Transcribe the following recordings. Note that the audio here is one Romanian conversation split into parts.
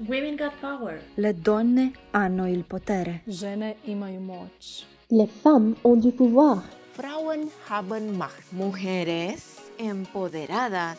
Women Got Power. Le donne hanno il potere. Žene imaju moć. Les femmes ont du pouvoir. Frauen haben Macht. Mujeres empoderadas.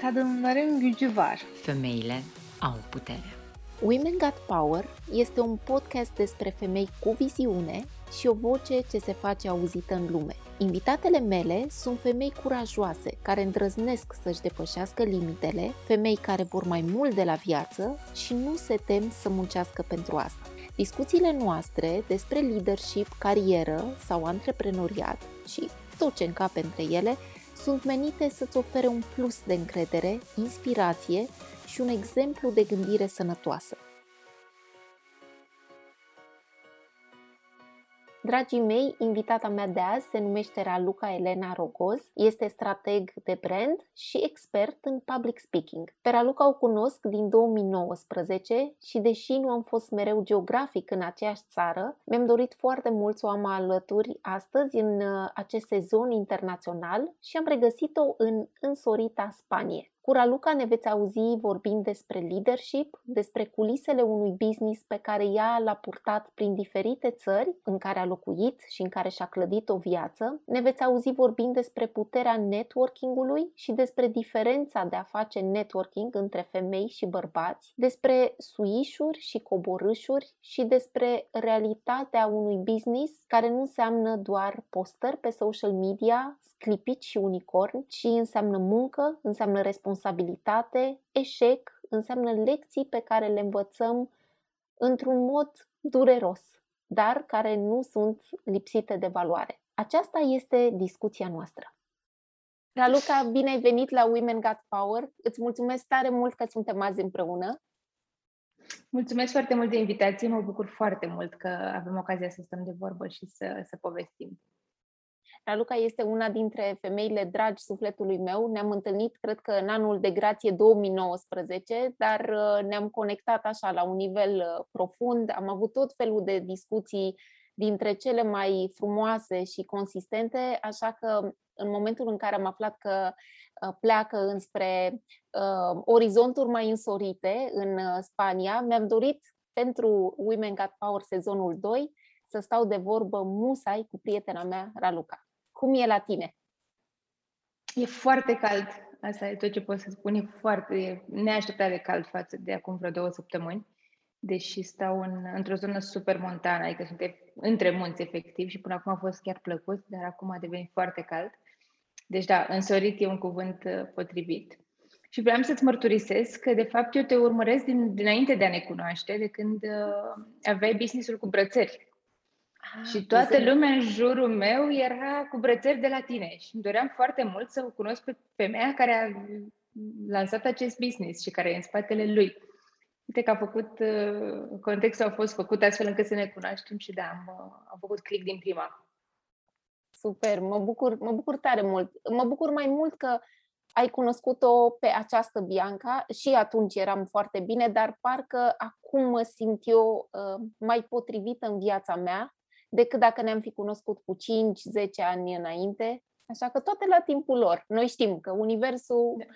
Kadınların gücü var. Femeile au putere. Women Got Power este un podcast despre femei cu viziune și o voce ce se face auzită în lume. Invitatele mele sunt femei curajoase, care îndrăznesc să-și depășească limitele, femei care vor mai mult de la viață și nu se tem să muncească pentru asta. Discuțiile noastre despre leadership, carieră sau antreprenoriat și tot ce încape între ele sunt menite să-ți ofere un plus de încredere, inspirație și un exemplu de gândire sănătoasă. Dragii mei, invitata mea de azi se numește Raluca Elena Rogoz, este strateg de brand și expert în public speaking. Pe Raluca o cunosc din 2019 și deși nu am fost mereu geografic în aceeași țară, mi-am dorit foarte mult să o am alături astăzi în acest sezon internațional și am regăsit-o în Însorita, Spania. Cu Raluca ne veți auzi vorbind despre leadership, despre culisele unui business pe care ea l-a purtat prin diferite țări în care a locuit și în care și-a clădit o viață. Ne veți auzi vorbind despre puterea networking-ului și despre diferența de a face networking între femei și bărbați, despre suișuri și coborâșuri și despre realitatea unui business care nu înseamnă doar postări pe social media, sclipici și unicorni, ci înseamnă muncă, înseamnă responsabilitate, eșec, înseamnă lecții pe care le învățăm într-un mod dureros, dar care nu sunt lipsite de valoare. Aceasta este discuția noastră. Raluca, bine ai venit la Women Got Power. Îți mulțumesc tare mult că suntem azi împreună. Mulțumesc foarte mult de invitație. Mă bucur foarte mult că avem ocazia să stăm de vorbă și să povestim. Raluca este una dintre femeile dragi sufletului meu. Ne-am întâlnit, cred că, în anul de grație 2019, dar ne-am conectat așa la un nivel profund. Am avut tot felul de discuții dintre cele mai frumoase și consistente, așa că în momentul în care am aflat că pleacă înspre orizonturi mai însorite în Spania, mi-am dorit pentru Women Got Power sezonul 2 să stau de vorbă musai cu prietena mea, Raluca. Cum e la tine? E foarte cald. Asta e tot ce pot să spun. E foarte neașteptat de cald față de acum vreo 2 săptămâni, deși stau într-o zonă super montană, adică suntem între munți, efectiv, și până acum a fost chiar plăcut, dar acum a devenit foarte cald. Deci da, însorit e un cuvânt potrivit. Și vreau să-ți mărturisesc că, de fapt, eu te urmăresc dinainte de a ne cunoaște, de când aveai business-ul cu brățări. Și toată lumea în jurul meu era cu brățări de la tine și îmi doream foarte mult să o cunosc pe femeia care a lansat acest business și care e în spatele lui. Uite că a făcut, contextul a fost făcut astfel încât să ne cunoaștem și da, am făcut click din prima. Super, mă bucur tare mult. Mă bucur mai mult că ai cunoscut-o pe această Bianca și atunci eram foarte bine, dar parcă acum mă simt eu mai potrivită în viața mea decât dacă ne-am fi cunoscut cu 5-10 ani înainte. Așa că toate la timpul lor. Noi știm că universul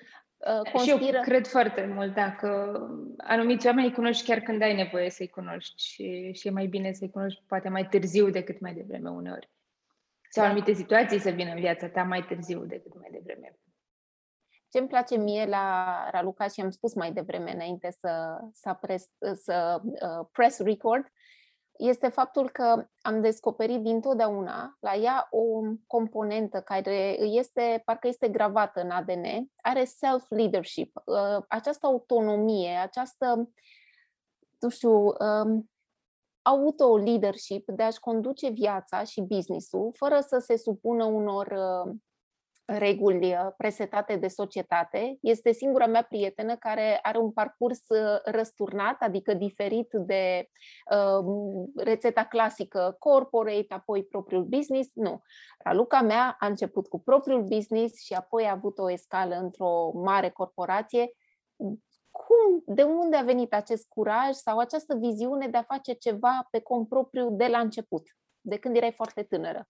conspiră. Și eu cred foarte mult, dacă anumiți oameni îi cunoști chiar când ai nevoie să-i cunoști și e mai bine să-i cunoști poate mai târziu decât mai devreme uneori. Sau anumite situații să vină în viața ta mai târziu decât mai devreme. Ce îmi place mie la Raluca și am spus mai devreme înainte să press record, este faptul că am descoperit dintotdeauna la ea o componentă care este, parcă este gravată în ADN, are self-leadership, această autonomie, această, nu știu, auto-leadership de a-și conduce viața și business-ul fără să se supună unor reguli presetate de societate. Este singura mea prietenă care are un parcurs răsturnat, adică diferit de rețeta clasică corporate, apoi propriul business. Nu. Raluca mea a început cu propriul business și apoi a avut o escală într-o mare corporație. De unde a venit acest curaj sau această viziune de a face ceva pe cont propriu de la început, de când erai foarte tânără?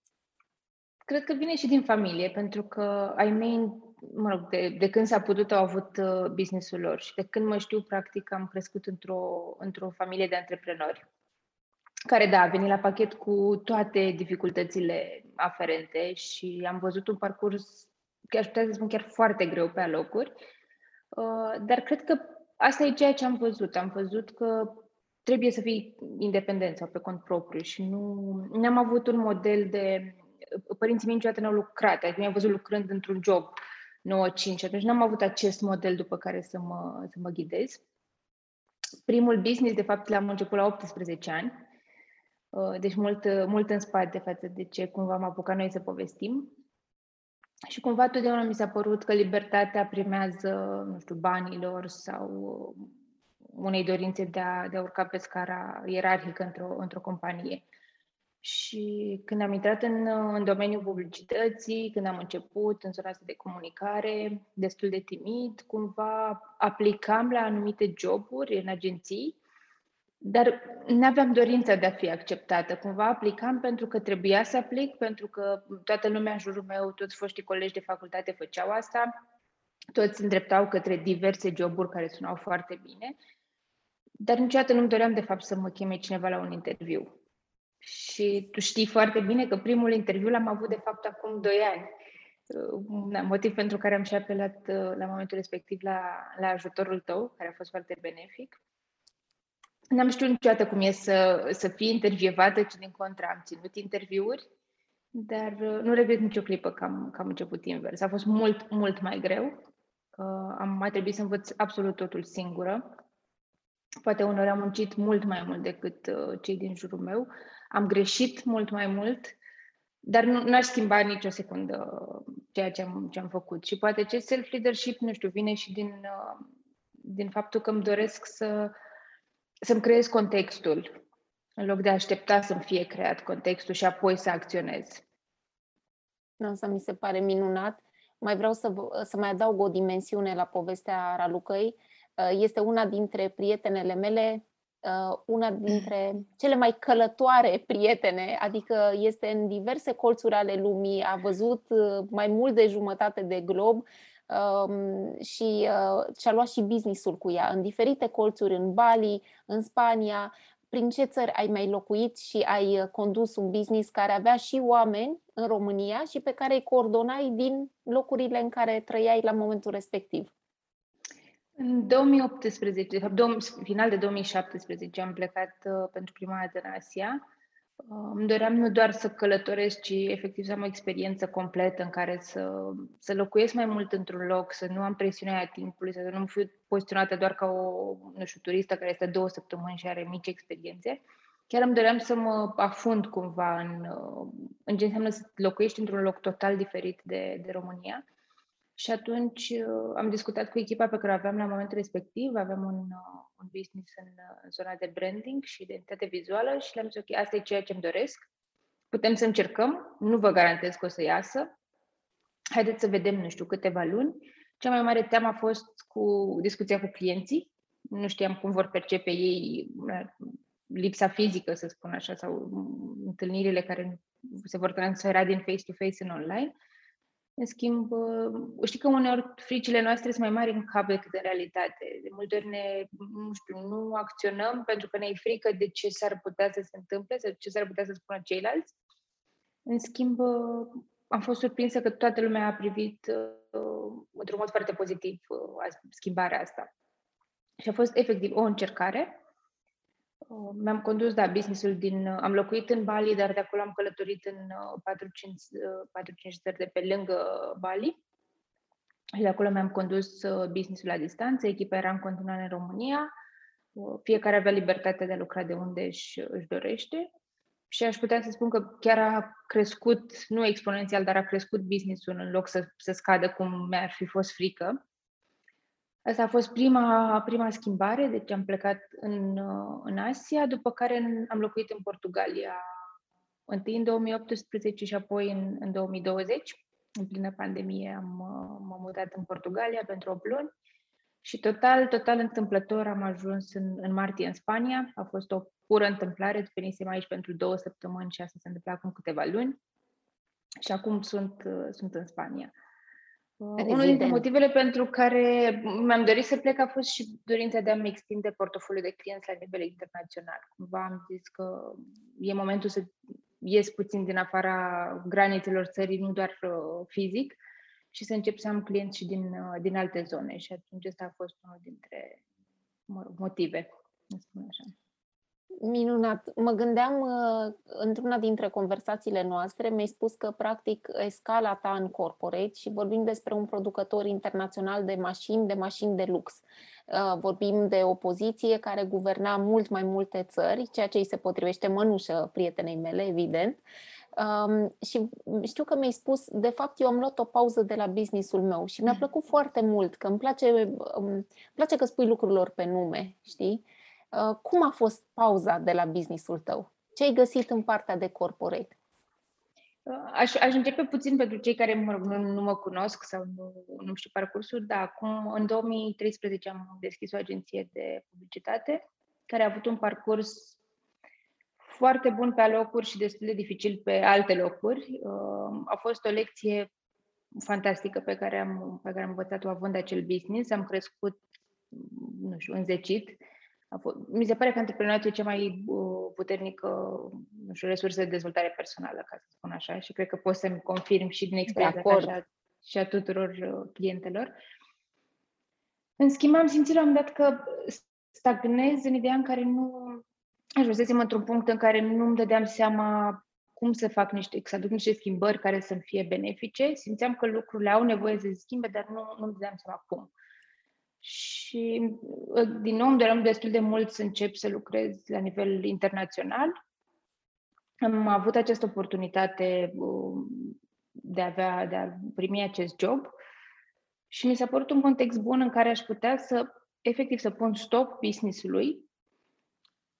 Cred că vine și din familie, pentru că ai mei mă rog, de când s-a putut, au avut business-ul lor. Și de când mă știu, practic, am crescut într-o familie de antreprenori, care, da, a venit la pachet cu toate dificultățile aferente și am văzut un parcurs, aș putea să spun, chiar foarte greu pe alocuri, dar cred că asta e ceea ce am văzut. Am văzut că trebuie să fii independent sau pe cont propriu și nu am avut un model de... Părinții mei niciodată n-au lucrat, adică mi-au văzut lucrând într-un job 9-5 și atunci n-am avut acest model după care să mă ghidez. Primul business, de fapt, l-am început la 18 ani, deci mult în spate față de ce cumva am apucat noi să povestim. Și cumva totdeauna mi s-a părut că libertatea primează, nu știu, banilor sau unei dorințe de a urca pe scara ierarhică într-o companie. Și când am intrat în domeniul publicității, când am început în zona asta de comunicare, destul de timid, cumva aplicam la anumite joburi în agenții, dar n-aveam dorința de a fi acceptată. Cumva aplicam pentru că trebuia să aplic, pentru că toată lumea în jurul meu, toți foștii colegi de facultate făceau asta, toți se îndreptau către diverse joburi care sunau foarte bine, dar niciodată nu-mi doream, de fapt, să mă cheme cineva la un interviu. Și tu știi foarte bine că primul interviu l-am avut, de fapt, acum 2 ani. Motiv pentru care am și apelat la momentul respectiv la ajutorul tău, care a fost foarte benefic. N-am știut niciodată cum e să fii intervievată, ci din contra am ținut interviuri, dar nu regret nicio clipă că am început invers. A fost mult, mult mai greu. A trebuit să învăț absolut totul singură. Poate uneori am muncit mult mai mult decât cei din jurul meu. Am greșit mult mai mult, dar nu aș schimba nicio secundă ceea ce am făcut. Și poate acest self-leadership, nu știu, vine și din faptul că îmi doresc să-mi creez contextul, în loc de a aștepta să-mi fie creat contextul și apoi să acționez. Asta mi se pare minunat. Mai vreau să mai adaug o dimensiune la povestea Ralucăi. Este una dintre prietenele mele, una dintre cele mai călătoare prietene, adică este în diverse colțuri ale lumii, a văzut mai mult de jumătate de glob și și-a luat și business-ul cu ea în diferite colțuri, în Bali, în Spania. Prin ce țări ai mai locuit și ai condus un business care avea și oameni în România și pe care îi coordonai din locurile în care trăiai la momentul respectiv? În 2018, de fapt, final de 2017, am plecat pentru prima dată în Asia. Îmi doream nu doar să călătoresc, ci efectiv să am o experiență completă în care să locuiesc mai mult într-un loc, să nu am presiunea timpului, să nu fiu poziționată doar ca o, nu știu, turistă care este 2 săptămâni și are mici experiențe. Chiar îmi doream să mă afund cumva în ce înseamnă să locuiești într-un loc total diferit de România. Și atunci am discutat cu echipa pe care o aveam la momentul respectiv. Aveam un business în zona de branding și identitate vizuală și le-am zis, ok, asta e ceea ce îmi doresc. Putem să încercăm, nu vă garantez că o să iasă. Haideți să vedem, nu știu, câteva luni. Cea mai mare teamă a fost cu discuția cu clienții. Nu știam cum vor percepe ei lipsa fizică, să spun așa, sau întâlnirile care se vor transfera din face-to-face în online. În schimb, știi că uneori fricile noastre sunt mai mari în cap decât în realitate. De multe ori nu acționăm pentru că ne-i frică de ce s-ar putea să se întâmple sau ce s-ar putea să spună ceilalți. În schimb, am fost surprinsă că toată lumea a privit într-un mod foarte pozitiv schimbarea asta. Și a fost efectiv o încercare. Mi-am condus, da, business-ul am locuit în Bali, dar de acolo am călătorit în 4-5 țări de pe lângă Bali. Și de acolo mi-am condus business-ul la distanță, echipa era în continuare în România, fiecare avea libertatea de a lucra de unde își dorește. Și aș putea să spun că chiar a crescut, nu exponențial, dar a crescut business-ul în loc să scadă cum mi-ar fi fost frică. Asta a fost prima schimbare, deci am plecat în Asia, după care am locuit în Portugalia, întâi în 2018 și apoi în 2020. În plină pandemie m-am mutat în Portugalia pentru 8 luni și total întâmplător am ajuns în martie în Spania. A fost o pură întâmplare, venisem aici pentru 2 săptămâni și asta se întâmplă acum câteva luni și acum sunt în Spania. Unul dintre motivele pentru care mi-am dorit să plec a fost și dorința de a-mi extinde portofoliul de clienți la nivel internațional. Cumva am zis că e momentul să ies puțin din afara granițelor țării, nu doar fizic, și să încep să am clienți și din alte zone. Și atunci ăsta a fost unul dintre motive, să spun așa. Minunat. Mă gândeam, într-una dintre conversațiile noastre, mi-ai spus că, practic, escala ta în corporate, și vorbim despre un producător internațional de mașini, de mașini de lux. Vorbim de o poziție care guverna mult mai multe țări, ceea ce îi se potrivește mănușă prietenei mele, evident. Și știu că mi-ai spus, de fapt, eu am luat o pauză de la business-ul meu și mi-a plăcut foarte mult, că îmi place că spui lucrurilor pe nume, știi? Cum a fost pauza de la business-ul tău? Ce ai găsit în partea de corporate? Aș începe puțin pentru cei care nu mă cunosc sau nu știu parcursul, dar acum, în 2013, am deschis o agenție de publicitate care a avut un parcurs foarte bun pe alocuri și destul de dificil pe alte locuri. A fost o lecție fantastică pe care am învățat-o având acel business. Am crescut, nu știu, înzecit. Mi se pare că antreprenoriatul e cea mai puternică, nu știu, resursă de dezvoltare personală, ca să spun așa, și cred că pot să-mi confirm și din experiența și a tuturor clientelor. În schimb, am simțit la un moment dat că stagnez în ideea în care ajunsesem într-un punct în care nu îmi dădeam seama cum să fac să aduc niște schimbări care să-mi fie benefice. Simțeam că lucrurile au nevoie să se schimbe, dar nu îmi dădeam seama cum. Și din nou îmi doream destul de mult să încep să lucrez la nivel internațional. Am avut această oportunitate de a primi acest job și mi s-a părut un context bun în care aș putea efectiv să pun stop business-ului,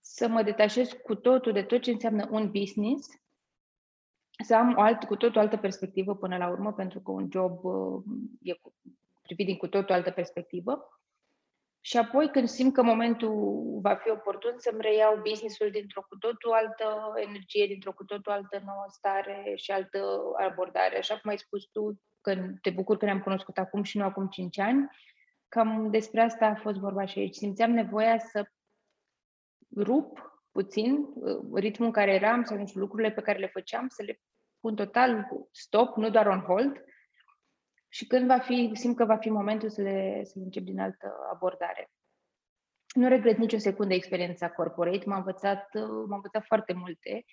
să mă detașez cu totul de tot ce înseamnă un business, să am cu totul altă perspectivă până la urmă, pentru că un job e privit din cu totul altă perspectivă. Și apoi, când simt că momentul va fi oportun, să-mi reiau business-ul dintr-o cu totul altă energie, dintr-o cu totul altă nouă stare și altă abordare. Așa cum ai spus tu, că te bucur că ne-am cunoscut acum și nu acum 5 ani, cam despre asta a fost vorba și aici. Simțeam nevoia să rup puțin ritmul în care eram sau lucrurile pe care le făceam, să le pun total stop, nu doar on hold, și când simt că va fi momentul să le încep din altă abordare. Nu regret nicio secundă experiența corporate, m-am învățat foarte multe,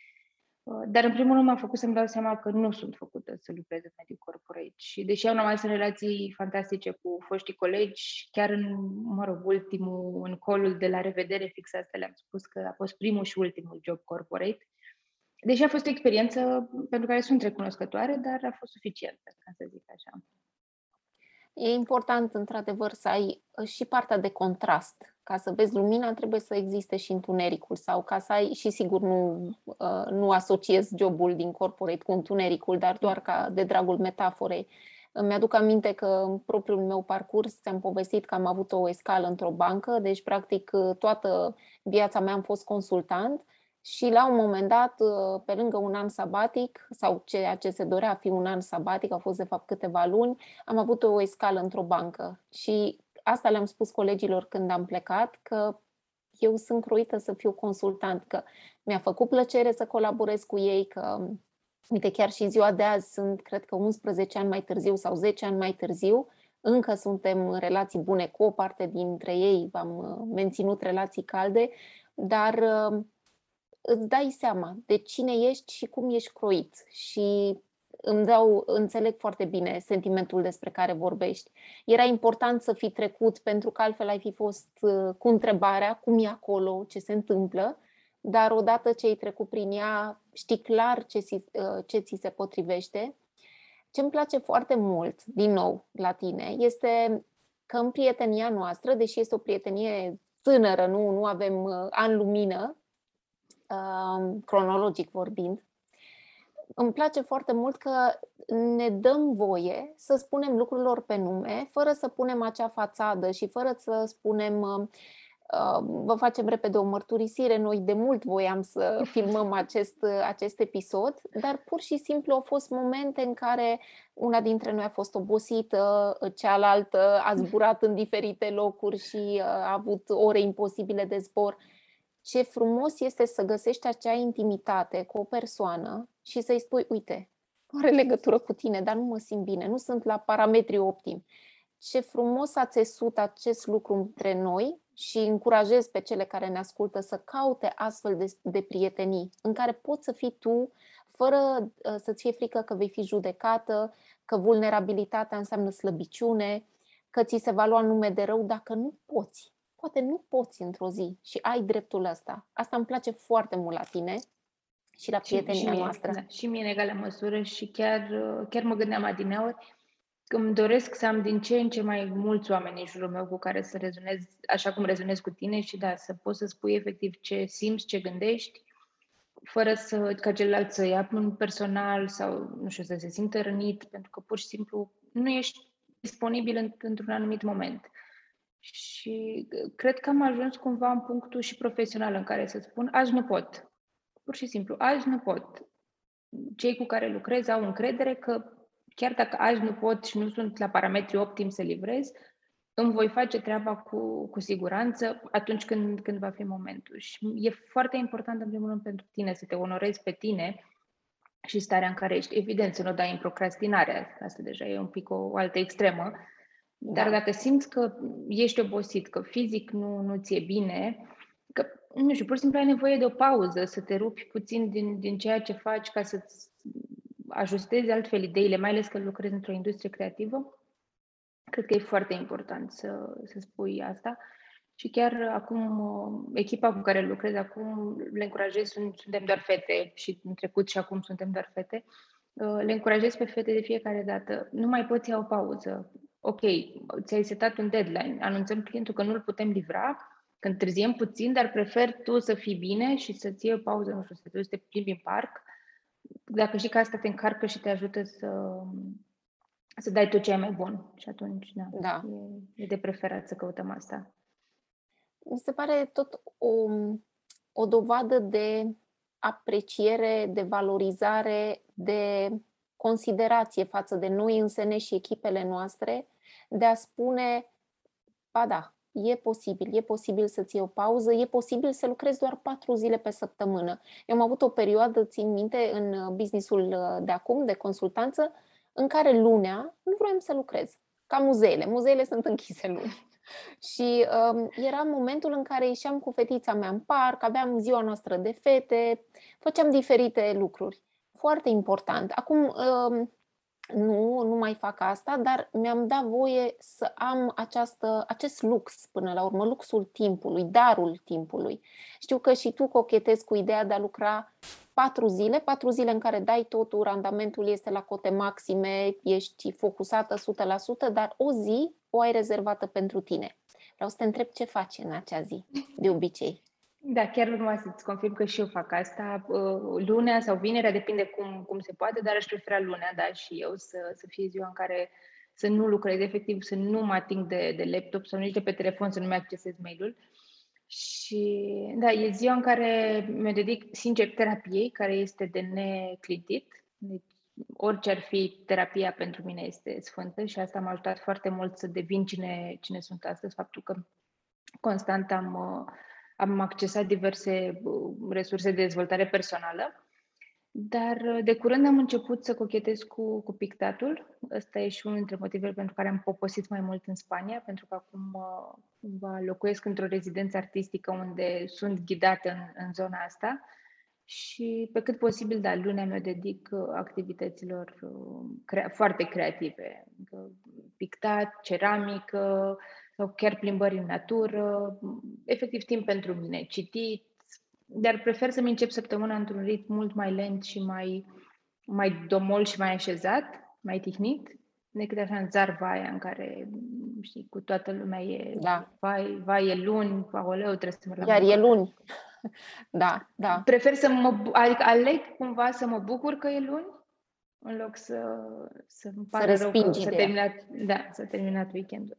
dar în primul rând m-a făcut să-mi dau seama că nu sunt făcută să lucrez în mediul corporate. Și deși eu am mai sunt relații fantastice cu foștii colegi, chiar în call-ul de la revedere fix asta le-am spus că a fost primul și ultimul job corporate. Deși a fost o experiență pentru care sunt recunoscătoare, dar a fost suficientă, ca să zic așa. E important, într-adevăr, să ai și partea de contrast. Ca să vezi lumina, trebuie să existe și întunericul, sau ca să ai, și sigur nu asociez jobul din corporate cu întunericul, dar doar ca de dragul metaforei. Îmi aduc aminte că în propriul meu parcurs ți-am povestit că am avut o escală într-o bancă, deci practic toată viața mea am fost consultant și la un moment dat, pe lângă un an sabatic, sau ceea ce se dorea a fi un an sabatic, au fost de fapt câteva luni, am avut o escală într-o bancă și asta le-am spus colegilor când am plecat, că eu sunt croită să fiu consultant, că mi-a făcut plăcere să colaborez cu ei, că uite, chiar și ziua de azi sunt, cred că 11 ani mai târziu sau 10 ani mai târziu, încă suntem în relații bune cu o parte dintre ei, am menținut relații calde, dar îți dai seama de cine ești și cum ești croit și înțeleg foarte bine sentimentul despre care vorbești. Era important să fi trecut, pentru că altfel ai fi fost cu întrebarea cum e acolo, ce se întâmplă, dar odată ce ai trecut prin ea, știi clar ce ți se potrivește. Ce îmi place foarte mult, din nou, la tine, este că în prietenia noastră, deși este o prietenie tânără, nu avem ani lumină, cronologic vorbind, îmi place foarte mult că ne dăm voie să spunem lucrurilor pe nume, fără să punem acea fațadă și fără să spunem Vă facem repede o mărturisire. Noi de mult voiam să filmăm acest episod, dar pur și simplu au fost momente în care una dintre noi a fost obosită, cealaltă a zburat în diferite locuri și a avut ore imposibile de zbor. Ce frumos este să găsești acea intimitate cu o persoană și să-i spui, uite, are legătură cu tine, dar nu mă simt bine, nu sunt la parametrii optimi. Ce frumos a țesut acest lucru între noi și încurajez pe cele care ne ascultă să caute astfel de prietenii în care poți să fii tu fără să-ți fie frică că vei fi judecată, că vulnerabilitatea înseamnă slăbiciune, că ți se va lua nume de rău dacă nu poți. Poate nu poți într-o zi și ai dreptul ăsta. Asta îmi place foarte mult la tine și la prietenia noastră. Da, și mie în egală măsură și chiar mă gândeam adineori că îmi doresc să am din ce în ce mai mulți oameni în jurul meu cu care să rezonez așa cum rezonez cu tine și da, să poți să spui efectiv ce simți, ce gândești, fără ca celălalt să ia un personal sau, nu știu, să se simtă rănit, pentru că pur și simplu nu ești disponibil într-un anumit moment. Și cred că am ajuns cumva în punctul și profesional în care să spun, azi nu pot. Pur și simplu, azi nu pot. Cei cu care lucrez au încredere că chiar dacă azi nu pot și nu sunt la parametrii optimi să livrez, îmi voi face treaba cu siguranță atunci când va fi momentul. Și e foarte important, în primul rând, pentru tine să te onorezi pe tine și starea în care ești. Evident, să nu dai în procrastinare, asta deja e un pic o altă extremă, dar dacă simți că ești obosit, că fizic nu ți-e bine, că, nu știu, pur și simplu ai nevoie de o pauză, să te rupi puțin din ceea ce faci ca să-ți ajustezi altfel ideile, mai ales că lucrezi într-o industrie creativă, cred că e foarte important să spui asta. Și chiar acum, echipa cu care lucrez acum, le încurajez, suntem doar fete și în trecut și acum suntem doar fete, le încurajez pe fete de fiecare dată, nu mai poți ia o pauză. Ok, ți-ai setat un deadline, anunțăm clientul că nu-l putem livra, că întârziem puțin, dar prefer tu să fii bine și să-ți iei o pauză, nu știu, să te duci să te plimbi în parc, dacă știi că asta te încarcă și te ajută să dai tot ce e mai bun. Și atunci, da. E de preferat să căutăm asta. Mi se pare tot o dovadă de apreciere, de valorizare, de considerație față de noi însene și echipele noastre, de a spune, ba da, e posibil să ții o pauză, e posibil să lucrezi doar 4 zile pe săptămână. Eu am avut o perioadă, țin minte, în businessul de acum, de consultanță, în care lunea nu vroiam să lucrez. Ca muzeele. Muzeele sunt închise luni. Și era momentul în care ieșeam cu fetița mea în parc, aveam ziua noastră de fete, făceam diferite lucruri. Foarte important. Acum nu mai fac asta, dar mi-am dat voie să am acest lux, până la urmă, luxul timpului, darul timpului. Știu că și tu cochetezi cu ideea de a lucra 4 zile în care dai totul, randamentul este la cote maxime, ești focusată 100%, dar o zi o ai rezervată pentru tine. Vreau să te întreb ce faci în acea zi, de obicei. Da, chiar urma să-ți confirm că și eu fac asta. Lunea sau vinerea, depinde cum se poate, dar aș prefera lunea, da, și eu să fie ziua în care să nu lucrez, efectiv să nu mă ating de laptop sau nici de pe telefon, să nu mi-accesez mail-ul. Și da, e ziua în care mă dedic sincer terapiei, care este de neclintit. Deci, orice ar fi, terapia pentru mine este sfântă și asta m-a ajutat foarte mult să devin cine sunt astăzi. Faptul că constant am accesat diverse resurse de dezvoltare personală, dar de curând am început să cochetez cu pictatul. Ăsta e și unul dintre motivele pentru care am poposit mai mult în Spania, pentru că acum cumva locuiesc într-o rezidență artistică unde sunt ghidată în zona asta și pe cât posibil, da, lunea mi-o dedic activităților foarte creative. Pictat, ceramică, sau chiar plimbări în natură, efectiv timp pentru mine, citit, dar prefer să-mi încep săptămâna într-un ritm mult mai lent și mai domol și mai așezat, mai tihnit, decât așa în zarva aia în care, știi, cu toată lumea e, da. Vai, e luni, aoleu, trebuie să merg la iar mâncare. E luni. Da. Prefer să aleg cumva să mă bucur că e luni, în loc să îmi pară rău că s-a terminat weekendul.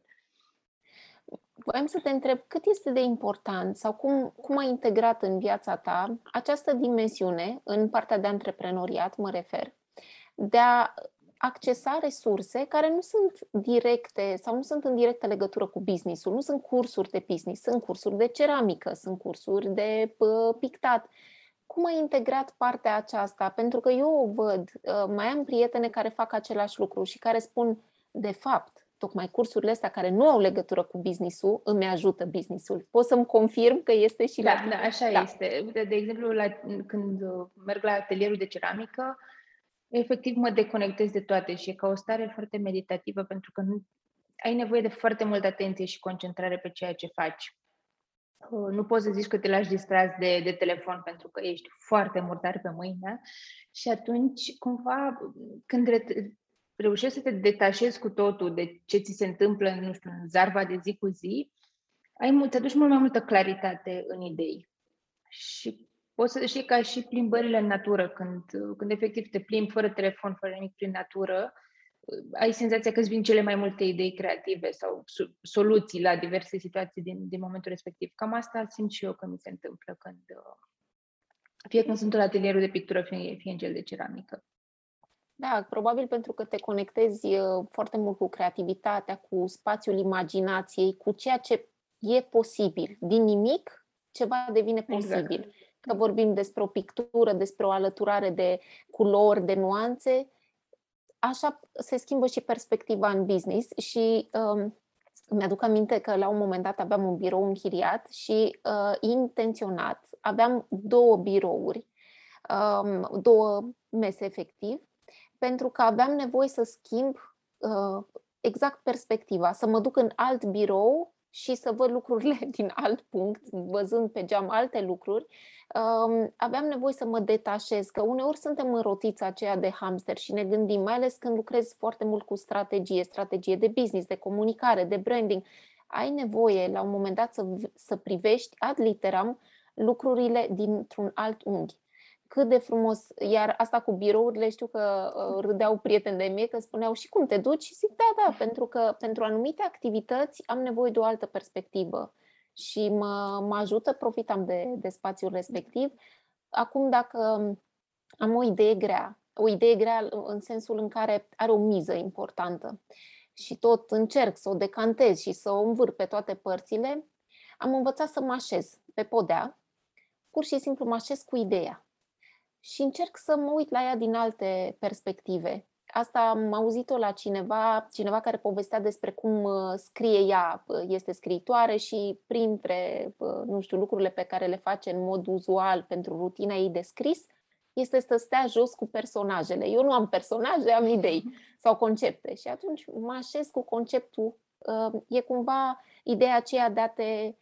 Voiam să te întreb cât este de important sau cum ai integrat în viața ta această dimensiune, în partea de antreprenoriat mă refer, de a accesa resurse care nu sunt directe sau nu sunt în directă legătură cu business-ul, nu sunt cursuri de business, sunt cursuri de ceramică, sunt cursuri de pictat. Cum ai integrat partea aceasta? Pentru că eu o văd, mai am prietene care fac același lucru și care spun, de fapt, tocmai cursurile astea care nu au legătură cu business-ul îmi ajută business-ul. Poți să-mi confirm că este și la tine? Da, așa este. De exemplu, când merg la atelierul de ceramică, efectiv mă deconectez de toate și e ca o stare foarte meditativă, pentru că ai nevoie de foarte multă atenție și concentrare pe ceea ce faci. Nu poți să zici că te lași distras de telefon, pentru că ești foarte murdar pe mâini, da? Și atunci, cumva, când reușești să te detașezi cu totul de ce ți se întâmplă, nu știu, în zarva de zi cu zi, îți aduci mult mai multă claritate în idei. Și poți să știi ca și plimbările în natură, când efectiv te plimbi fără telefon, fără nimic, prin natură, ai senzația că îți vin cele mai multe idei creative sau soluții la diverse situații din momentul respectiv. Cam asta simt și eu că mi se întâmplă fie când sunt în atelierul de pictură, fie în cel de ceramică. Da, probabil pentru că te conectezi foarte mult cu creativitatea, cu spațiul imaginației, cu ceea ce e posibil. Din nimic, ceva devine posibil. Exact. Că vorbim despre o pictură, despre o alăturare de culori, de nuanțe, așa se schimbă și perspectiva în business și mi-aduc aminte că la un moment dat aveam un birou închiriat și intenționat aveam două birouri, două mese efectiv, pentru că aveam nevoie să schimb exact perspectiva, să mă duc în alt birou și să văd lucrurile din alt punct, văzând pe geam alte lucruri, aveam nevoie să mă detașez, că uneori suntem în rotița aceea de hamster și ne gândim, mai ales când lucrezi foarte mult cu strategie de business, de comunicare, de branding, ai nevoie la un moment dat să privești ad literam lucrurile dintr-un alt unghi. Cât de frumos, iar asta cu birourile, știu că râdeau prieteni de mie că spuneau și cum te duci? Și zic da, pentru că pentru anumite activități am nevoie de o altă perspectivă și mă ajută, profitam de spațiul respectiv. Acum dacă am o idee grea în sensul în care are o miză importantă și tot încerc să o decantez și să o învârt pe toate părțile, am învățat să mă așez pe podea, pur și simplu mă așez cu ideea. Și încerc să mă uit la ea din alte perspective. Asta am auzit-o la cineva care povestea despre cum scrie ea, este scriitoare și printre, nu știu, lucrurile pe care le face în mod uzual pentru rutina ei de scris, este să stea jos cu personajele. Eu nu am personaje, am idei sau concepte. Și atunci mă așez cu conceptul. E cumva ideea aceea de a te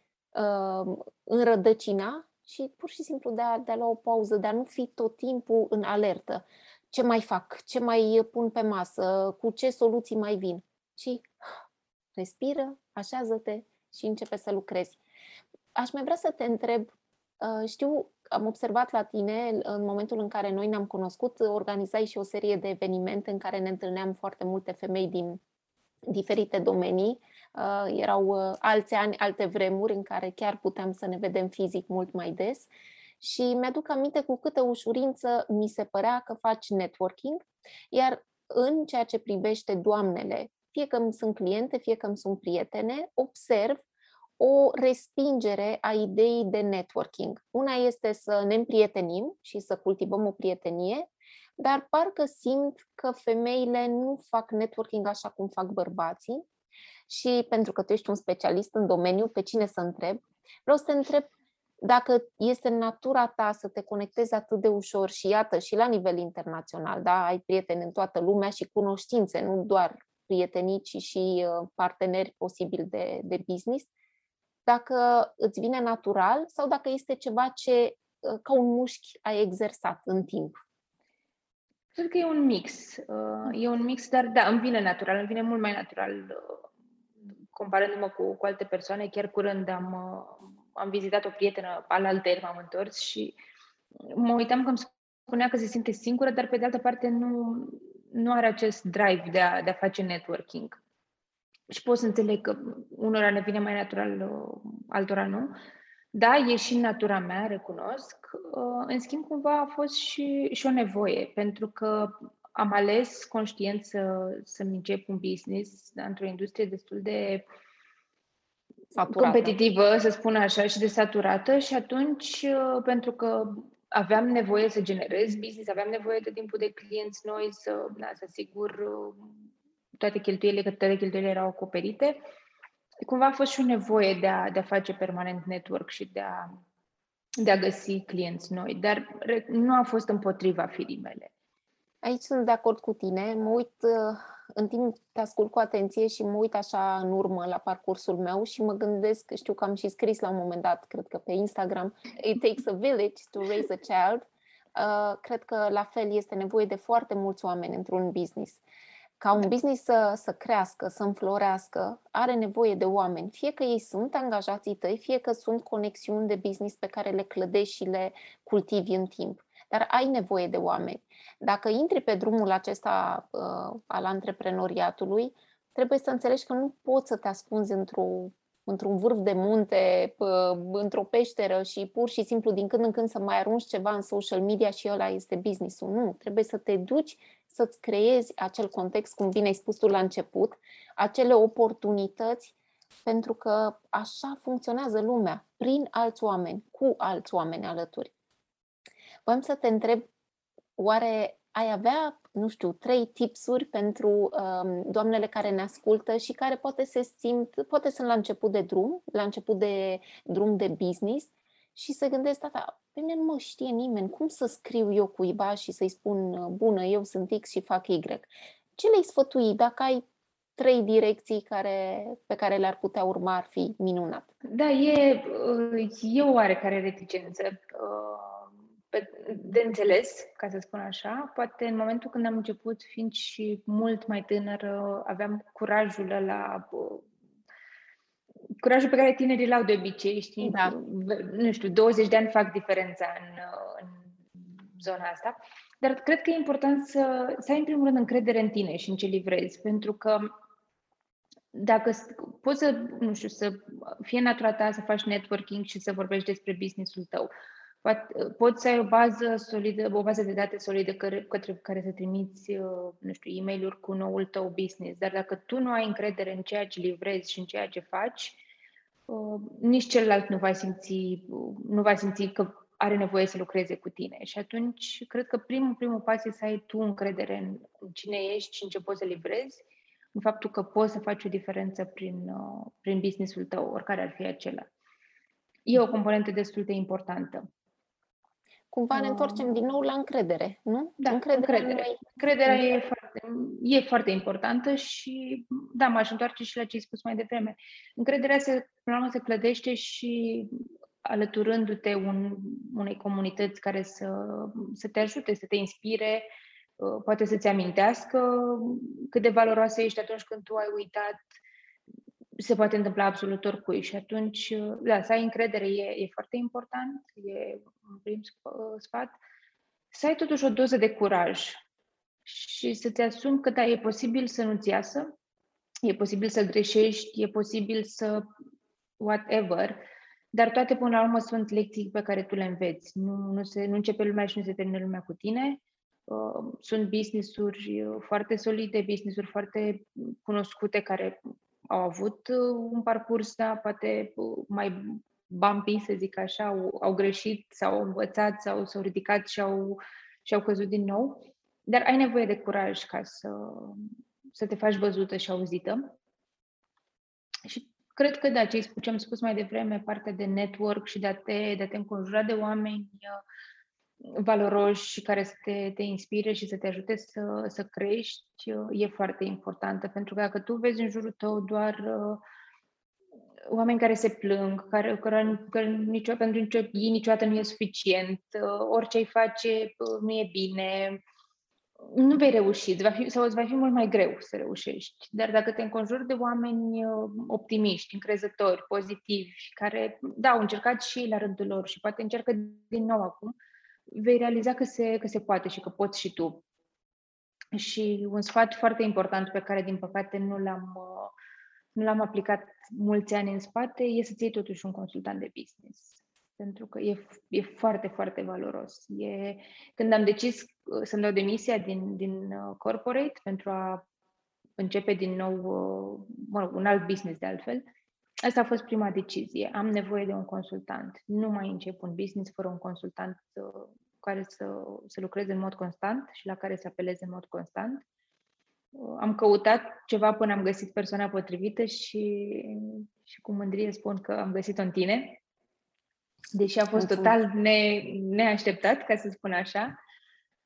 înrădăcina și pur și simplu de a lua o pauză, de a nu fi tot timpul în alertă. Ce mai fac? Ce mai pun pe masă? Cu ce soluții mai vin? Și respiră, așează-te și începe să lucrezi. Aș mai vrea să te întreb, știu, am observat la tine, în momentul în care noi ne-am cunoscut, organizai și o serie de evenimente în care ne întâlneam foarte multe femei din diferite domenii. Erau alți ani, alte vremuri în care chiar puteam să ne vedem fizic mult mai des și mi-aduc aminte cu câtă ușurință mi se părea că faci networking, iar în ceea ce privește doamnele, fie că îmi sunt cliente, fie că îmi sunt prietene, observ o respingere a ideii de networking. Una este să ne împrietenim și să cultivăm o prietenie, dar parcă simt că femeile nu fac networking așa cum fac bărbații și pentru că tu ești un specialist în domeniu, pe cine să întreb? Vreau să te întreb dacă este natura ta să te conectezi atât de ușor și iată și la nivel internațional, da? Ai prieteni în toată lumea și cunoștințe, nu doar prietenii, ci și parteneri posibil de business, dacă îți vine natural sau dacă este ceva ce ca un mușchi ai exersat în timp. Cred că e un mix, dar da, îmi vine mult mai natural comparându-mă cu alte persoane. Chiar curând am vizitat o prietenă alaltăieri, m-am întors și mă uitam că îmi spunea că se simte singură, dar pe de altă parte nu are acest drive de a face networking. Și pot să înțeleg că unora ne vine mai natural, altora nu. Da, e și în natura mea, recunosc. În schimb, cumva a fost și o nevoie, pentru că am ales conștient să-mi încep un business într-o industrie destul de saturată, competitivă, să spun așa, și de saturată. Și atunci, pentru că aveam nevoie să generez business, aveam nevoie de timpul de clienți noi, să asigur toate cheltuielile, că toate cheltuielile erau acoperite, cumva a fost și o nevoie de a face permanent network și de a găsi clienți noi. Dar nu a fost împotriva firii mele. Aici sunt de acord cu tine. Mă uit, în timp te ascult cu atenție și mă uit așa în urmă la parcursul meu și mă gândesc, știu că am și scris la un moment dat, cred că pe Instagram, It takes a village to raise a child. Cred că la fel este nevoie de foarte mulți oameni într-un business. Ca un business să crească, să înflorească, are nevoie de oameni. Fie că ei sunt angajații tăi, fie că sunt conexiuni de business pe care le clădești și le cultivi în timp. Dar ai nevoie de oameni. Dacă intri pe drumul acesta al antreprenoriatului, trebuie să înțelegi că nu poți să te ascunzi într-un vârf de munte, într-o peșteră și pur și simplu din când în când să mai arunci ceva în social media și ăla este business-ul. Nu, trebuie să te duci să-ți creezi acel context, cum bine ai spus tu la început, acele oportunități, pentru că așa funcționează lumea, prin alți oameni, cu alți oameni alături. Voiam să te întreb, oare ai avea, nu știu, 3 tipsuri pentru doamnele care ne ascultă și care poate sunt la început de drum, de business și să gândesc, tata, pe mine nu mă știe nimeni, cum să scriu eu cuiva și să-i spun, bună, eu sunt X și fac Y. Ce le-ai sfătui dacă ai 3 direcții pe care le-ar putea urma, ar fi minunat? Da, e o oarecare reticență de înțeles, ca să spun așa. Poate în momentul când am început, fiind și mult mai tânără, aveam curajul pe care tinerii l-au de obicei, știi? Da. Nu știu, 20 de ani fac diferența în zona asta. Dar cred că e important să ai, în primul rând, încredere în tine și în ce livrezi, pentru că dacă poți să fie natura ta, să faci networking și să vorbești despre business-ul tău, poți să ai o bază de date solidă către care să trimiți, e-mail-uri cu noul tău business. Dar dacă tu nu ai încredere în ceea ce livrezi și în ceea ce faci, nici celălalt nu va simți că are nevoie să lucreze cu tine. Și atunci, cred că primul pas e să ai tu încredere în cine ești și în ce poți să livrezi, în faptul că poți să faci o diferență prin business-ul tău, oricare ar fi acela. E o componentă destul de importantă. Cumva ne întorcem din nou la încredere, nu? Da, încredere. Încrederea e foarte importantă și, da, m-aș întoarce și la ce ai spus mai devreme. Încrederea se clădește și alăturându-te unei comunități care să te ajute, să te inspire, poate să-ți amintească cât de valoroasă ești atunci când tu ai uitat. Se poate întâmpla absolut oricui și atunci, da, să ai încredere e foarte important, e un prim sfat. Să ai totuși o doză de curaj și să-ți asumi că, da, e posibil să nu-ți iasă, e posibil să greșești, e posibil să whatever, dar toate până la urmă sunt lecții pe care tu le înveți. Nu începe lumea și nu se termină lumea cu tine. Sunt business-uri foarte solide, business-uri foarte cunoscute care au avut un parcurs, da, poate mai bumpy, să zic așa, au greșit sau au învățat sau s-au ridicat și au căzut din nou. Dar ai nevoie de curaj ca să te faci văzută și auzită. Și cred că, da, ce am spus mai devreme, partea de network și de a te înconjura de oameni valoroși și care să te inspire și să te ajute să crești, e foarte importantă. Pentru că dacă tu vezi în jurul tău doar oameni care se plâng, pentru ei niciodată nu e suficient, orice îi face nu e bine, nu vei reuși sau îți va fi mult mai greu să reușești. Dar dacă te înconjuri de oameni optimiști, încrezători, pozitivi, care, da, au încercat și la rândul lor și poate încercă din nou acum, vei realiza că se poate și că poți și tu. Și un sfat foarte important pe care, din păcate, nu l-am nu l-am aplicat mulți ani în spate, e să-ți iei totuși un consultant de business. Pentru că e foarte, foarte valoros. Când am decis să-mi dau demisia din corporate pentru a începe din nou un alt business de altfel, asta a fost prima decizie. Am nevoie de un consultant. Nu mai încep un business fără un consultant care să lucreze în mod constant și la care să apeleze în mod constant. Am căutat ceva până am găsit persoana potrivită și cu mândrie spun că am găsit-o în tine. Deși a fost total neașteptat, ca să spun așa,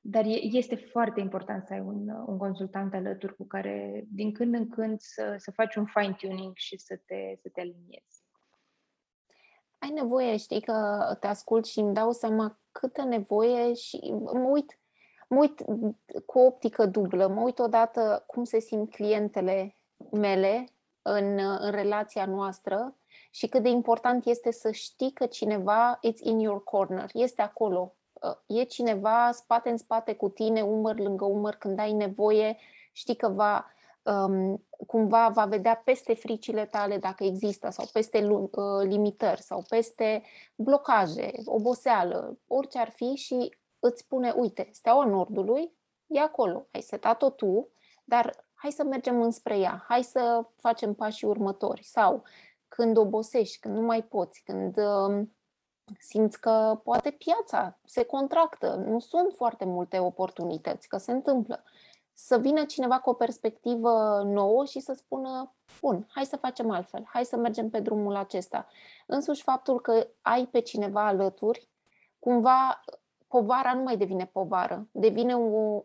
dar este foarte important să ai un consultant alături cu care din când în când să faci un fine-tuning și să te aliniezi. Ai nevoie, știi că te ascult și îmi dau seama câtă nevoie și mă uit cu o optică dublă, mă uit odată cum se simt clientele mele în relația noastră și cât de important este să știi că cineva it's in your corner, este acolo. E cineva spate în spate cu tine, umăr lângă umăr, când ai nevoie, știi că cumva va vedea peste fricile tale, dacă există, sau peste limitări, sau peste blocaje, oboseală, orice ar fi, și îți spune, uite, Steaua Nordului e acolo, ai setat-o tu, dar hai să mergem înspre ea, hai să facem pașii următori. Sau când obosești, când nu mai poți, când simți că poate piața se contractă, nu sunt foarte multe oportunități, că se întâmplă, să vină cineva cu o perspectivă nouă și să spună, bun, hai să facem altfel, hai să mergem pe drumul acesta. Însuși faptul că ai pe cineva alături, cumva povara nu mai devine povară, devine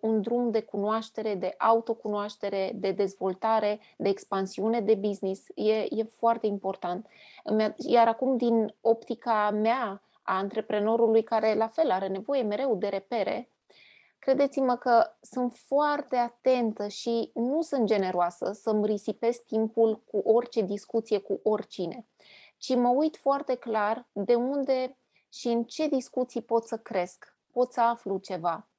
un drum de cunoaștere, de autocunoaștere, de dezvoltare, de expansiune de business. E foarte important. Iar acum, din optica mea, a antreprenorului care la fel are nevoie mereu de repere, credeți-mă că sunt foarte atentă și nu sunt generoasă să-mi risipesc timpul cu orice discuție cu oricine, ci mă uit foarte clar de unde și în ce discuții pot să cresc, pot să aflu ceva.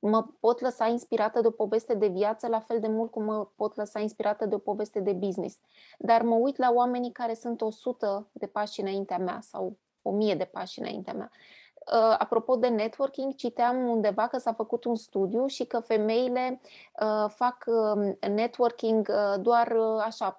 Mă pot lăsa inspirată de o poveste de viață la fel de mult cum mă pot lăsa inspirată de o poveste de business. Dar mă uit la oamenii care sunt 100 de pași înaintea mea sau 1000 de pași înaintea mea. Apropo de networking, citeam undeva că s-a făcut un studiu și că femeile fac networking doar așa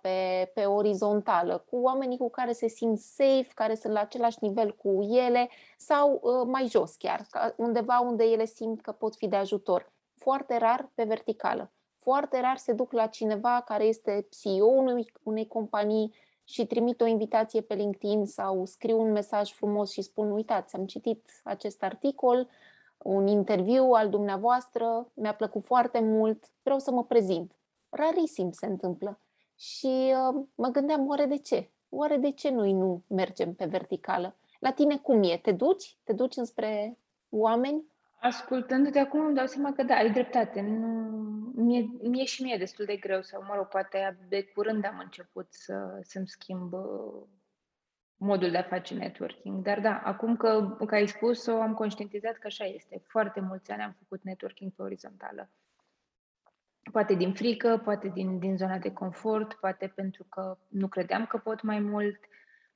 pe orizontală, cu oamenii cu care se simt safe, care sunt la același nivel cu ele, sau mai jos chiar, undeva unde ele simt că pot fi de ajutor. Foarte rar pe verticală. Foarte rar se duc la cineva care este CEO-ul unei companii și trimit o invitație pe LinkedIn sau scriu un mesaj frumos și spun, uitați, am citit acest articol, un interviu al dumneavoastră, mi-a plăcut foarte mult, vreau să mă prezint. Rarisim se întâmplă. Și mă gândeam, oare de ce? Oare de ce noi nu mergem pe verticală? La tine cum e? Te duci? Te duci înspre oameni? Ascultându-te acum îmi dau seama că da, ai dreptate. Mie și mie e destul de greu sau, poate de curând am început să-mi schimb modul de a face networking. Dar da, acum că ai spus-o, am conștientizat că așa este. Foarte mulți ani am făcut networking pe orizontală. Poate din frică, poate din zona de confort, poate pentru că nu credeam că pot mai mult,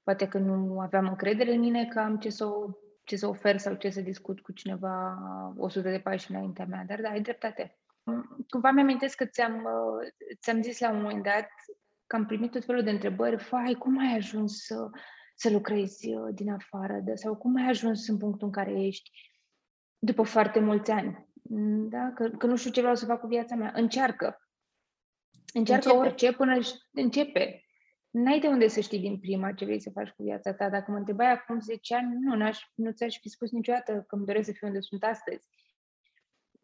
poate că nu aveam încredere în mine că am ce să ofer sau ce să discut cu cineva 100 de pași înaintea mea. Dar da, ai dreptate. Cumva mi-amintesc că ți-am zis la un moment dat că am primit tot felul de întrebări. Fai, cum ai ajuns să lucrezi din afară? Sau cum ai ajuns în punctul în care ești după foarte mulți ani? Da? Că nu știu ce vreau să fac cu viața mea. Încearcă orice până începe. N-ai de unde să știi din prima ce vrei să faci cu viața ta. Dacă mă întrebai acum 10 ani, nu ți-aș fi spus niciodată că îmi doresc să fiu unde sunt astăzi.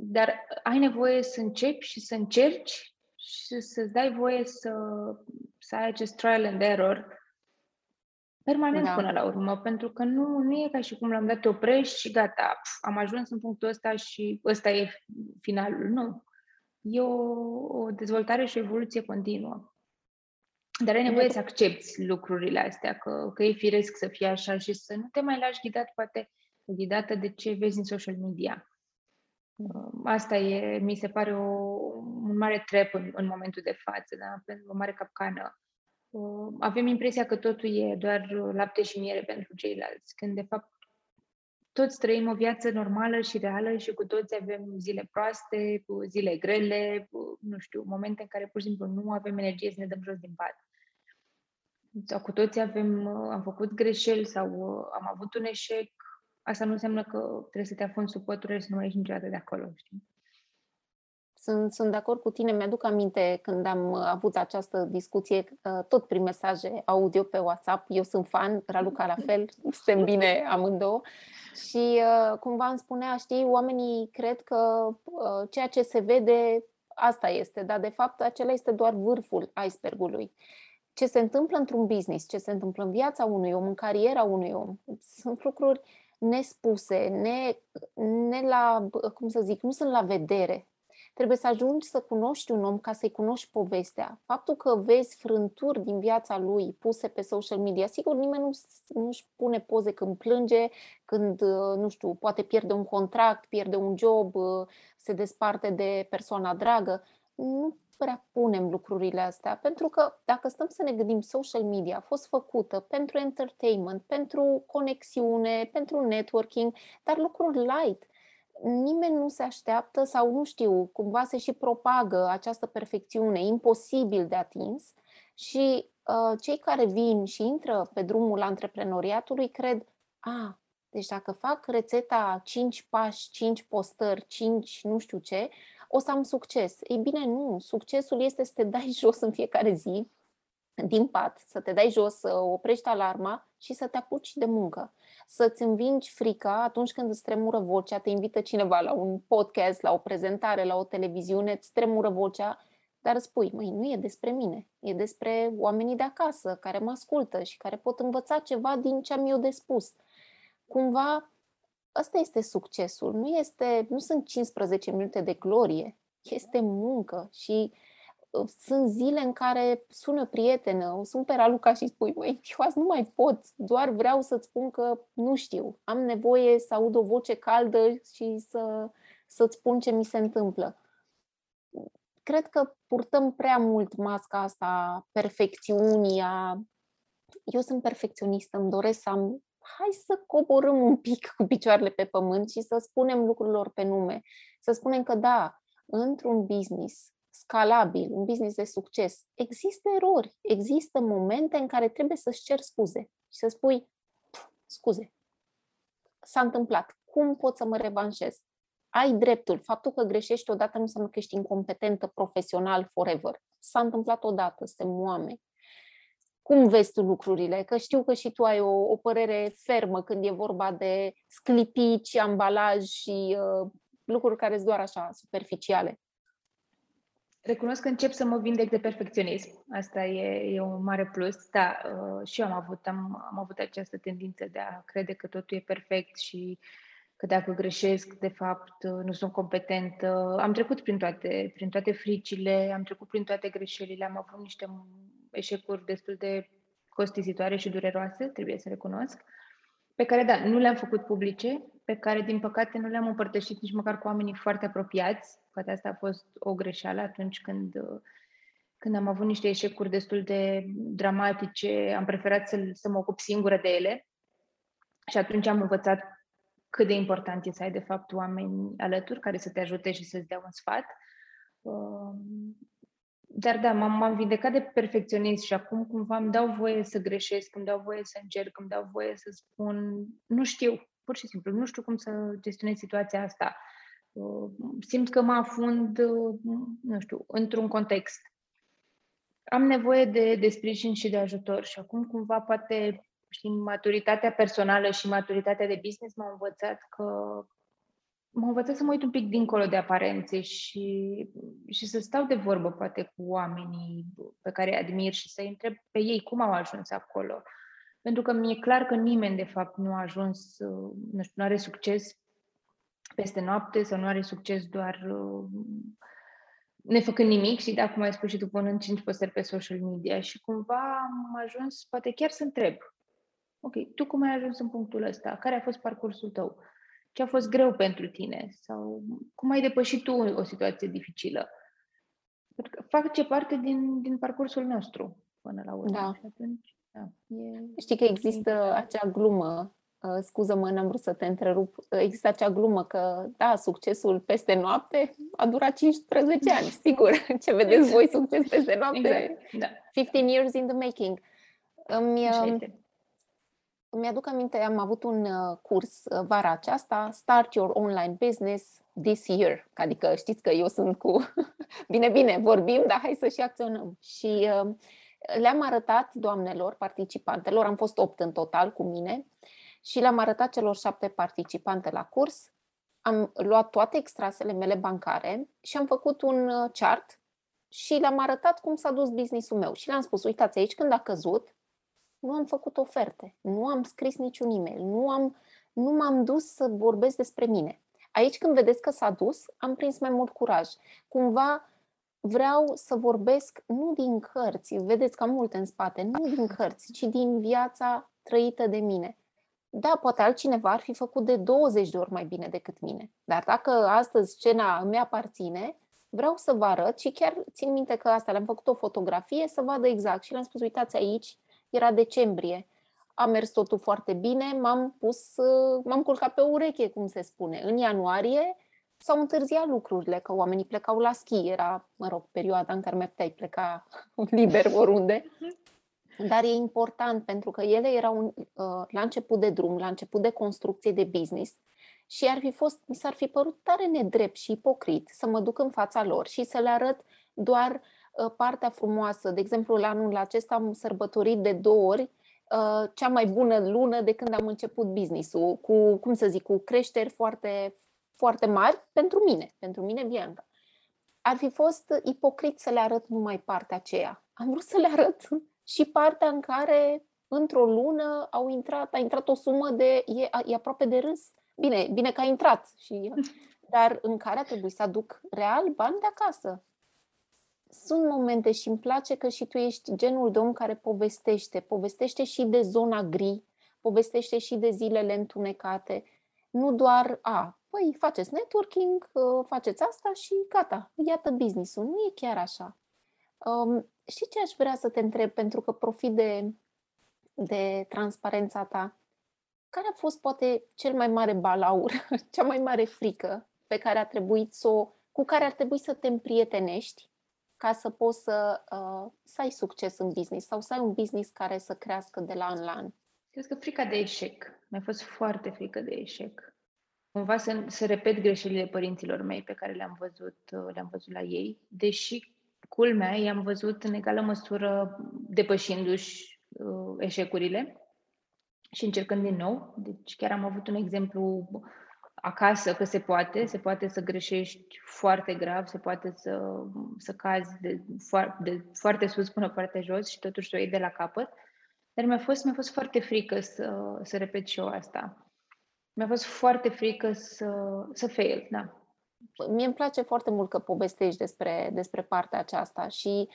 Dar ai nevoie să începi și să încerci și să-ți dai voie să ai acest trial and error permanent până la urmă, pentru că nu e ca și cum l-am dat, te oprești și gata, am ajuns în punctul ăsta și ăsta e finalul. Nu. E o dezvoltare și o evoluție continuă. Dar ai nevoie să accepti lucrurile astea, că e firesc să fie așa și să nu te mai lași ghidat, poate ghidată de ce vezi în social media. Asta mi se pare un mare trap în momentul de față, da? O mare capcană. avem impresia că totul e doar lapte și miere pentru ceilalți, când de fapt toți trăim o viață normală și reală și cu toți avem zile proaste, zile grele, nu știu, momente în care pur și simplu nu avem energie să ne dăm jos din pat. Sau cu toți am făcut greșeli sau am avut un eșec. Asta nu înseamnă că trebuie să te afunzi sub pătură și să nu mai ieși niciodată de acolo, știi? Sunt de acord cu tine. Mi-aduc aminte când am avut această discuție, tot prin mesaje audio pe WhatsApp. Eu sunt fan, Raluca la fel, suntem bine amândouă. Și cumva îmi spunea, știi, oamenii cred că ceea ce se vede, asta este. Dar de fapt acela este doar vârful icebergului. Ce se întâmplă într-un business, ce se întâmplă în viața unui om, în cariera unui om, sunt lucruri nespuse, nu sunt la vedere. Trebuie să ajungi să cunoști un om ca să-i cunoști povestea. Faptul că vezi frânturi din viața lui puse pe social media, sigur, nimeni nu-și pune poze când plânge, când, nu știu, poate pierde un contract, pierde un job, se desparte de persoana dragă. Nu prea punem lucrurile astea, pentru că dacă stăm să ne gândim, social media a fost făcută pentru entertainment, pentru conexiune, pentru networking, dar lucruri light. Nimeni nu se așteaptă sau nu știu, cumva se și propagă această perfecțiune, imposibil de atins și cei care vin și intră pe drumul antreprenoriatului cred, deci dacă fac rețeta 5 pași, 5 postări, 5 nu știu ce, o să am succes. Ei bine, nu. Succesul este să te dai jos în fiecare zi din pat, să te dai jos, să oprești alarma și să te apuci de muncă. Să-ți învingi frica atunci când îți tremură vocea, te invită cineva la un podcast, la o prezentare, la o televiziune, îți tremură vocea, dar spui, nu e despre mine, e despre oamenii de acasă care mă ascultă și care pot învăța ceva din ce am eu de spus. Cumva, asta este succesul, nu sunt 15 minute de glorie, este muncă și sunt zile în care sună prietenă, sunt pe Raluca și spui, eu azi nu mai pot, doar vreau să-ți spun că nu știu, am nevoie să aud o voce caldă și să-ți spun ce mi se întâmplă. Cred că purtăm prea mult masca asta, perfecțiunea. Eu sunt perfecționistă, îmi doresc să am... Hai să coborâm un pic cu picioarele pe pământ și să spunem lucrurilor pe nume. Să spunem că da, într-un business scalabil, un business de succes, există erori, există momente în care trebuie să-ți ceri scuze și să spui, scuze, s-a întâmplat, cum pot să mă revanșez? Ai dreptul, faptul că greșești odată nu înseamnă că ești incompetentă profesional forever. S-a întâmplat odată, suntem oameni. Cum vezi tu lucrurile? Că știu că și tu ai o părere fermă când e vorba de sclipici, ambalaj și lucruri care sunt doar așa, superficiale. Recunosc că încep să mă vindec de perfecționism. Asta e un mare plus. Da, și eu am avut această tendință de a crede că totul e perfect și că dacă greșesc, de fapt, nu sunt competentă. Am trecut prin toate fricile, am trecut prin toate greșelile, am avut niște eșecuri destul de costisitoare și dureroase, trebuie să recunosc, pe care, da, nu le-am făcut publice, pe care, din păcate, nu le-am împărtășit nici măcar cu oamenii foarte apropiați. Poate asta a fost o greșeală atunci când am avut niște eșecuri destul de dramatice, am preferat să mă ocup singură de ele și atunci am învățat cât de important e să ai, de fapt, oameni alături care să te ajute și să-ți dea un sfat. Dar da, m-am vindecat de perfecționism și acum cumva îmi dau voie să greșesc, îmi dau voie să încerc, îmi dau voie să spun, nu știu, pur și simplu, nu știu cum să gestionez situația asta. Simt că mă afund, nu știu, într-un context. Am nevoie de sprijin și de ajutor și acum cumva poate, știi, maturitatea personală și maturitatea de business m-a învățat să mă uit un pic dincolo de aparențe și să stau de vorbă poate cu oamenii pe care îi admir și să-i întreb pe ei cum au ajuns acolo. Pentru că mi-e clar că nimeni de fapt nu a ajuns, nu știu, nu are succes peste noapte sau nu are succes doar nefăcând nimic și, da, cum ai spus și tu, punând 5 postări pe social media și cumva am ajuns, poate chiar să întreb, ok, tu cum ai ajuns în punctul ăsta? Care a fost parcursul tău? Ce a fost greu pentru tine? Sau cum ai depășit tu o situație dificilă? Pentru că face parte din parcursul nostru. până la urmă. Da. Și atunci, da, e... Știi că există acea glumă, scuză-mă, n-am vrut să te întrerup, există acea glumă că, da, succesul peste noapte a durat 15 ani, sigur. Ce vedeți voi, succes peste noapte? Exact. 15 years in the making. Îmi aduc aminte, am avut un curs vara aceasta, Start Your Online Business This Year. Adică știți că eu sunt cu, bine, vorbim, dar hai să și acționăm. Și le-am arătat doamnelor, participantelor, am fost 8 în total cu mine, și le-am arătat celor 7 participante la curs. Am luat toate extrasele mele bancare și am făcut un chart și le-am arătat cum s-a dus business-ul meu. Și le-am spus, uitați aici, când a căzut, nu am făcut oferte, nu am scris niciun e-mail, nu m-am dus să vorbesc despre mine. Aici când vedeți că s-a dus, am prins mai mult curaj. Cumva vreau să vorbesc nu din cărți, vedeți că am multe în spate, nu din cărți, ci din viața trăită de mine. Da, poate altcineva ar fi făcut de 20 de ori mai bine decât mine, dar dacă astăzi scena mea aparține, vreau să vă arăt și chiar țin minte că asta le-am făcut o fotografie să vadă exact și le-am spus, uitați aici, era decembrie, a mers totul foarte bine, m-am culcat pe ureche, cum se spune. În ianuarie s-au întârziat lucrurile, că oamenii plecau la schi, era, mă rog, perioada în care mai puteai pleca liber oriunde. Dar e important pentru că ele erau la început de drum, la început de construcție de business și mi s-ar fi părut tare nedrept și ipocrit să mă duc în fața lor și să le arăt doar partea frumoasă. De exemplu, la anul acesta am sărbătorit de 2 ori cea mai bună lună de când am început business-ul, cu creșteri foarte, foarte mari pentru mine, Bianca. Ar fi fost ipocrit să le arăt numai partea aceea. Am vrut să le arăt și partea în care, într-o lună, a intrat o sumă de... E aproape de râs. Bine că a intrat. Dar în care a trebuit să aduc real bani de acasă. Sunt momente și îmi place că și tu ești genul de om care povestește și de zona gri, povestește și de zilele întunecate, nu doar, păi faceți networking, faceți asta și gata, iată business-ul, nu e chiar așa. Știi ce aș vrea să te întreb, pentru că profit de transparența ta, care a fost poate cel mai mare balaur, cea mai mare frică pe care cu care ar trebui să te împrietenești ca să poți să ai succes în business sau să ai un business care să crească de la an la an? Cred că frica de eșec. Mi-a fost foarte frică de eșec. Cumva să repet greșelile părinților mei pe care le-am văzut la ei, deși, culmea, i-am văzut în egală măsură depășindu-și eșecurile și încercând din nou. Deci chiar am avut un exemplu acasă, că se poate să greșești foarte grav, se poate să cazi de foarte sus până foarte jos și totuși să o iei de la capăt. Dar mi-a fost foarte frică să repet și eu asta. Mi-a fost foarte frică să fail, da. Mie îmi place foarte mult că povestești despre partea aceasta și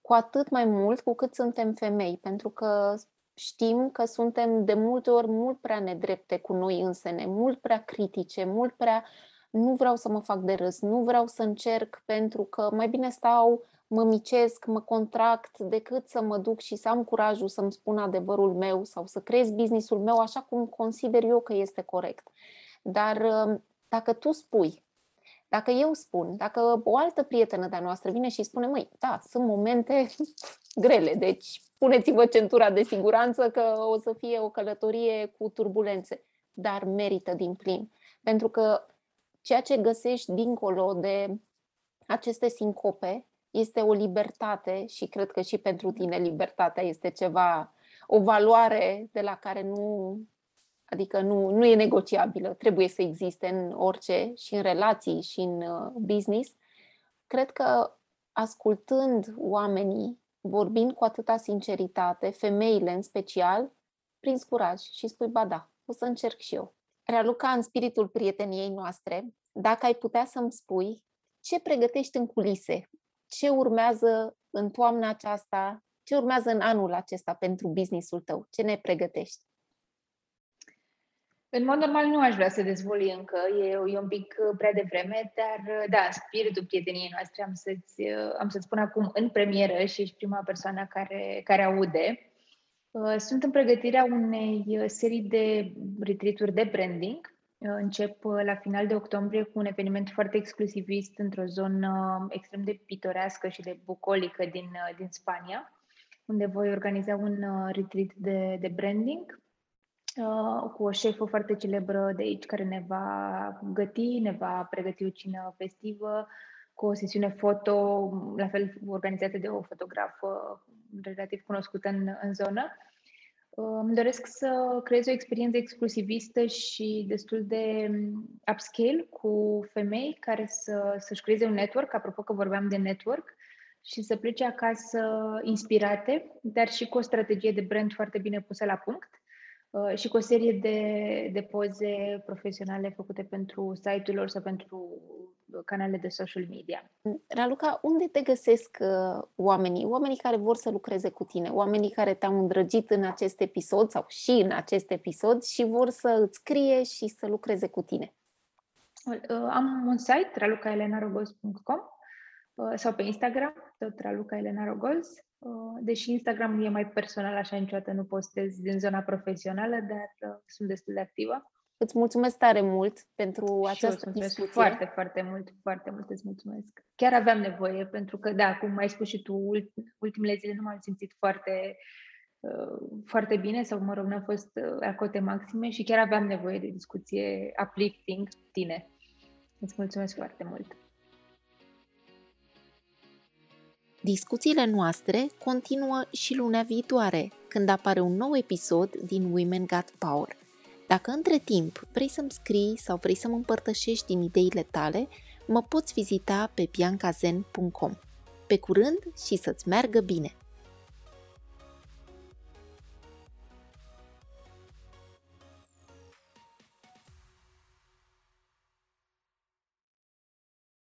cu atât mai mult cu cât suntem femei, pentru că știm că suntem de multe ori mult prea nedrepte cu noi însene, mult prea critice, mult prea nu vreau să mă fac de râs, nu vreau să încerc pentru că mai bine stau, mă micesc, mă contract decât să mă duc și să am curajul să-mi spun adevărul meu sau să creez business-ul meu așa cum consider eu că este corect. Dar dacă tu spui, dacă eu spun, dacă o altă prietenă de-a noastră vine și spune, măi, da, sunt momente grele, deci puneți-vă centura de siguranță că o să fie o călătorie cu turbulențe, dar merită din plin. Pentru că ceea ce găsești dincolo de aceste sincope este o libertate și cred că și pentru tine libertatea este o valoare de la care nu e negociabilă, trebuie să existe în orice, și în relații, și în business. Cred că ascultând oamenii, vorbind cu atâta sinceritate, femeile în special, prins curaj și spui, ba da, o să încerc și eu. Raluca, în spiritul prieteniei noastre, dacă ai putea să-mi spui ce pregătești în culise, ce urmează în toamna aceasta, ce urmează în anul acesta pentru business-ul tău, ce ne pregătești? În mod normal nu aș vrea să dezvolui încă, e un pic prea devreme, dar da, spiritul prieteniei noastre am să-ți spun acum în premieră și ești prima persoană care aude. Sunt în pregătirea unei serii de retreat-uri de branding. Încep la final de octombrie cu un eveniment foarte exclusivist într-o zonă extrem de pitorească și de bucolică din Spania, unde voi organiza un retreat de branding cu o șefă foarte celebră de aici care ne va găti, ne va pregăti o cină festivă, cu o sesiune foto, la fel organizată de o fotografă relativ cunoscută în zonă. Îmi doresc să creez o experiență exclusivistă și destul de upscale cu femei care să-și creeze un network, apropo că vorbeam de network, și să plece acasă inspirate, dar și cu o strategie de brand foarte bine pusă la punct și cu o serie de poze profesionale făcute pentru site-ul lor sau pentru canale de social media. Raluca, unde te găsesc oamenii? Oamenii care vor să lucreze cu tine, oamenii care te-au îndrăgit în acest episod sau și în acest episod și vor să îți scrie și să lucreze cu tine? Am un site, ralucaelenarogoz.com, sau pe Instagram, tot ralucaelenarogoz. Deși Instagram e mai personal, așa niciodată nu postez din zona profesională, dar sunt destul de activă. Îți mulțumesc tare mult pentru această discuție. Foarte mult îți mulțumesc. Chiar aveam nevoie, pentru că, da, cum ai spus și tu, ultimele zile nu m-am simțit foarte bine, sau mă rog, n-am fost la cote maxime și chiar aveam nevoie de discuție uplifting cu tine. Îți mulțumesc foarte mult. Discuțiile noastre continuă și lunea viitoare, când apare un nou episod din Women Got Power. Dacă între timp vrei să-mi scrii sau vrei să mă împărtășești din ideile tale, mă poți vizita pe biancazen.com. Pe curând și să-ți meargă bine!